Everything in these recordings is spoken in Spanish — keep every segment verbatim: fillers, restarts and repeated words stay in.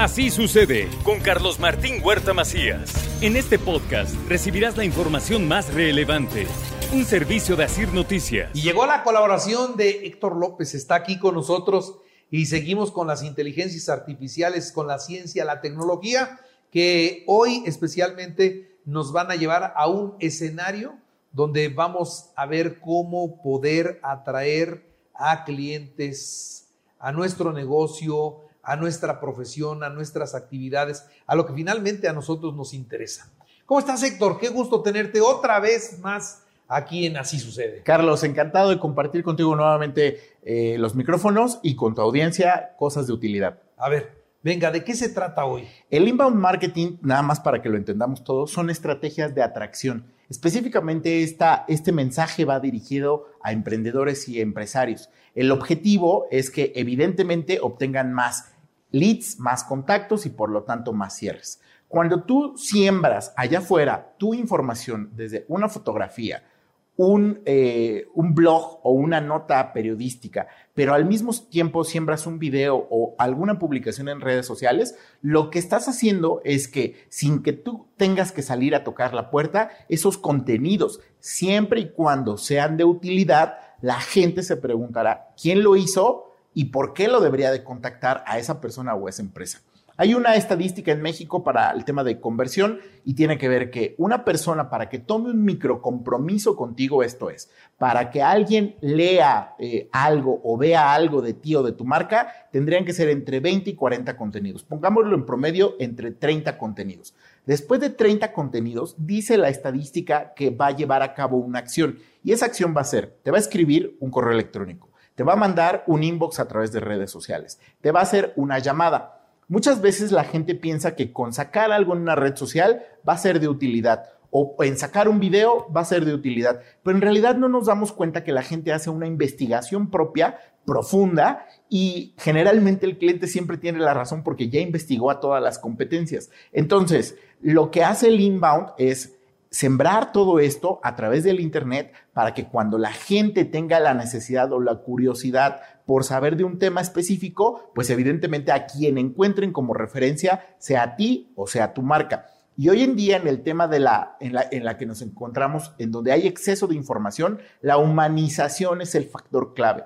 Así sucede con Carlos Martín Huerta Macías. En este podcast recibirás la información más relevante. Un servicio de Asir Noticias. Y llegó la colaboración de Héctor López. Está aquí con nosotros. Y seguimos con las inteligencias artificiales, con la ciencia, la tecnología, que hoy especialmente nos van a llevar a un escenario donde vamos a ver cómo poder atraer a clientes, a nuestro negocio, a nuestra profesión, a nuestras actividades, a lo que finalmente a nosotros nos interesa. ¿Cómo estás, Héctor? Qué gusto tenerte otra vez más aquí en Así Sucede. Carlos, encantado de compartir contigo nuevamente eh, los micrófonos y con tu audiencia cosas de utilidad. A ver, venga, ¿de qué se trata hoy? El inbound marketing, nada más para que lo entendamos todos, son estrategias de atracción. Específicamente esta, este mensaje va dirigido a emprendedores y empresarios. El objetivo es que evidentemente obtengan más leads, más contactos y por lo tanto más cierres. Cuando tú siembras allá afuera tu información desde una fotografía, Un, eh, un blog o una nota periodística, pero al mismo tiempo siembras un video o alguna publicación en redes sociales, lo que estás haciendo es que sin que tú tengas que salir a tocar la puerta, esos contenidos, siempre y cuando sean de utilidad, la gente se preguntará quién lo hizo y por qué lo debería de contactar a esa persona o a esa empresa. Hay una estadística en México para el tema de conversión y tiene que ver que una persona para que tome un microcompromiso contigo, esto es, para que alguien lea eh, algo o vea algo de ti o de tu marca, tendrían que ser entre veinte y cuarenta contenidos. Pongámoslo en promedio entre treinta contenidos. Después de treinta contenidos, dice la estadística que va a llevar a cabo una acción y esa acción va a ser, te va a escribir un correo electrónico, te va a mandar un inbox a través de redes sociales, te va a hacer una llamada. Muchas veces la gente piensa que con sacar algo en una red social va a ser de utilidad o en sacar un video va a ser de utilidad, pero en realidad no nos damos cuenta que la gente hace una investigación propia, profunda, y generalmente el cliente siempre tiene la razón porque ya investigó a todas las competencias. Entonces, lo que hace el inbound es sembrar todo esto a través del internet para que cuando la gente tenga la necesidad o la curiosidad por saber de un tema específico, pues evidentemente a quien encuentren como referencia, sea a ti o sea a tu marca. Y hoy en día en el tema de la en, la en la que nos encontramos, en donde hay exceso de información, la humanización es el factor clave.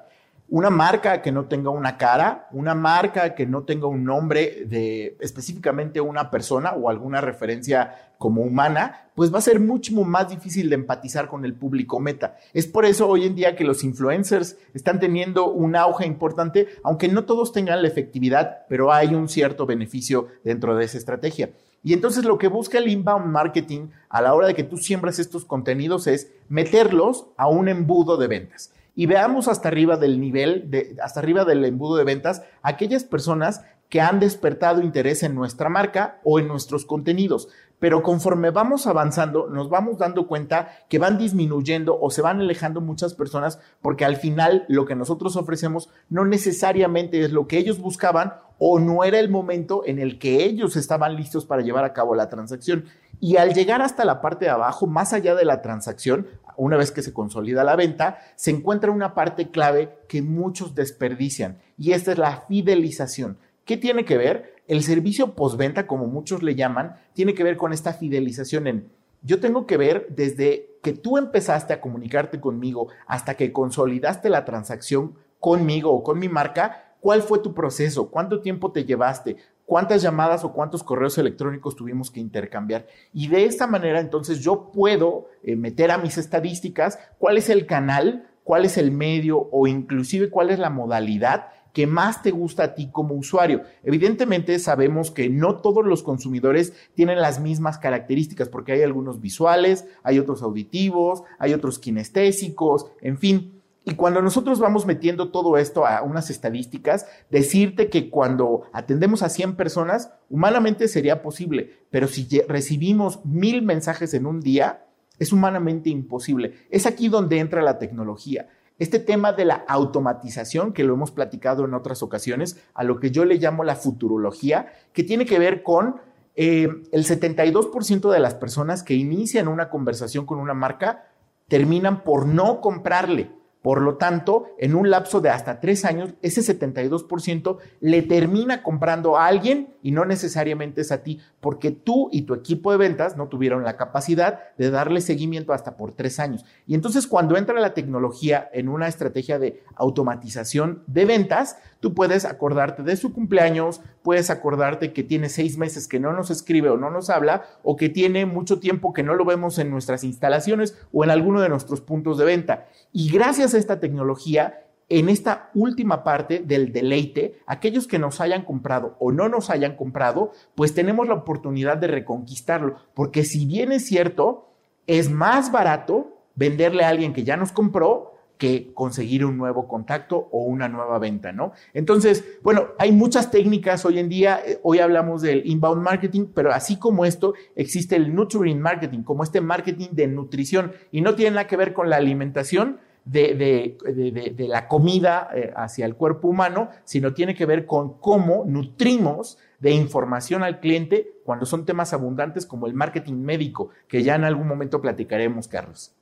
Una marca que no tenga una cara, una marca que no tenga un nombre de específicamente una persona o alguna referencia como humana, pues va a ser mucho más difícil de empatizar con el público meta. Es por eso hoy en día que los influencers están teniendo un auge importante, aunque no todos tengan la efectividad, pero hay un cierto beneficio dentro de esa estrategia. Y entonces lo que busca el inbound marketing a la hora de que tú siembras estos contenidos es meterlos a un embudo de ventas. Y veamos hasta arriba del nivel, de, hasta arriba del embudo de ventas, aquellas personas que han despertado interés en nuestra marca o en nuestros contenidos. Pero conforme vamos avanzando, nos vamos dando cuenta que van disminuyendo o se van alejando muchas personas porque al final lo que nosotros ofrecemos no necesariamente es lo que ellos buscaban o no era el momento en el que ellos estaban listos para llevar a cabo la transacción. Y al llegar hasta la parte de abajo, más allá de la transacción, una vez que se consolida la venta, se encuentra una parte clave que muchos desperdician y esta es la fidelización. ¿Qué tiene que ver? El servicio postventa, como muchos le llaman, tiene que ver con esta fidelización en yo tengo que ver desde que tú empezaste a comunicarte conmigo hasta que consolidaste la transacción conmigo o con mi marca, ¿cuál fue tu proceso? ¿Cuánto tiempo te llevaste? ¿Cuántas llamadas o cuántos correos electrónicos tuvimos que intercambiar? Y de esta manera, entonces, yo puedo eh, meter a mis estadísticas cuál es el canal, cuál es el medio o inclusive cuál es la modalidad que más te gusta a ti como usuario. Evidentemente, sabemos que no todos los consumidores tienen las mismas características porque hay algunos visuales, hay otros auditivos, hay otros kinestésicos, en fin. Y cuando nosotros vamos metiendo todo esto a unas estadísticas, decirte que cuando atendemos a cien personas, humanamente sería posible, pero si recibimos mil mensajes en un día, es humanamente imposible. Es aquí donde entra la tecnología. Este tema de la automatización, que lo hemos platicado en otras ocasiones, a lo que yo le llamo la futurología, que tiene que ver con eh, el setenta y dos por ciento de las personas que inician una conversación con una marca terminan por no comprarle. Por lo tanto, en un lapso de hasta tres años, ese setenta y dos por ciento le termina comprando a alguien y no necesariamente es a ti, porque tú y tu equipo de ventas no tuvieron la capacidad de darle seguimiento hasta por tres años. Y entonces, cuando entra la tecnología en una estrategia de automatización de ventas, tú puedes acordarte de su cumpleaños, puedes acordarte que tiene seis meses que no nos escribe o no nos habla, o que tiene mucho tiempo que no lo vemos en nuestras instalaciones o en alguno de nuestros puntos de venta. Y gracias a esta tecnología, en esta última parte del deleite, aquellos que nos hayan comprado o no nos hayan comprado, pues tenemos la oportunidad de reconquistarlo. Porque si bien es cierto, es más barato venderle a alguien que ya nos compró que conseguir un nuevo contacto o una nueva venta, ¿no? Entonces, bueno, hay muchas técnicas hoy en día. Hoy hablamos del inbound marketing, pero así como esto, existe el nurturing marketing, como este marketing de nutrición, y no tiene nada que ver con la alimentación de, de, de, de, de la comida hacia el cuerpo humano, sino tiene que ver con cómo nutrimos de información al cliente cuando son temas abundantes como el marketing médico, que ya en algún momento platicaremos, Carlos.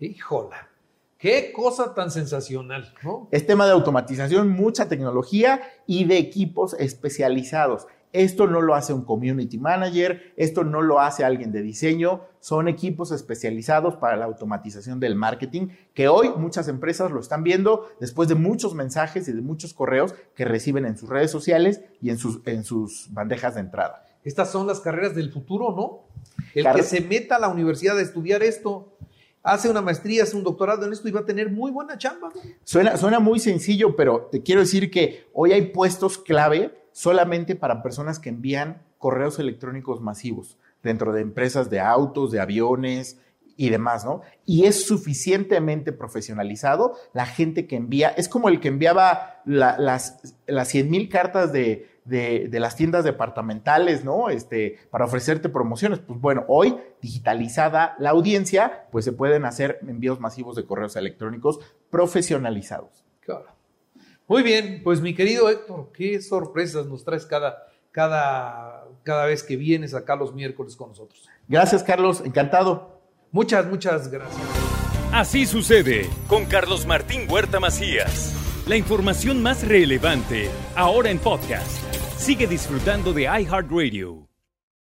Híjola. ¡Qué cosa tan sensacional! ¿No? Es tema de automatización, mucha tecnología y de equipos especializados. Esto no lo hace un community manager, esto no lo hace alguien de diseño, son equipos especializados para la automatización del marketing, que hoy muchas empresas lo están viendo después de muchos mensajes y de muchos correos que reciben en sus redes sociales y en sus, en sus bandejas de entrada. Estas son las carreras del futuro, ¿no? El Car- que se meta a la universidad a estudiar esto, hace una maestría, hace un doctorado en esto y va a tener muy buena chamba, ¿no? Suena, suena muy sencillo, pero te quiero decir que hoy hay puestos clave solamente para personas que envían correos electrónicos masivos dentro de empresas de autos, de aviones y demás, ¿no? Y es suficientemente profesionalizado la gente que envía. Es como el que enviaba la, las, las cien mil cartas de... De, de las tiendas departamentales, ¿no? Este, para ofrecerte promociones. Pues bueno, hoy, digitalizada la audiencia, pues se pueden hacer envíos masivos de correos electrónicos profesionalizados. Claro. Muy bien, pues mi querido Héctor, qué sorpresas nos traes cada, cada, cada vez que vienes acá los miércoles con nosotros. Gracias, Carlos, encantado. Muchas, muchas gracias. Así sucede con Carlos Martín Huerta Macías. La información más relevante, ahora en podcast. Sigue disfrutando de iHeartRadio.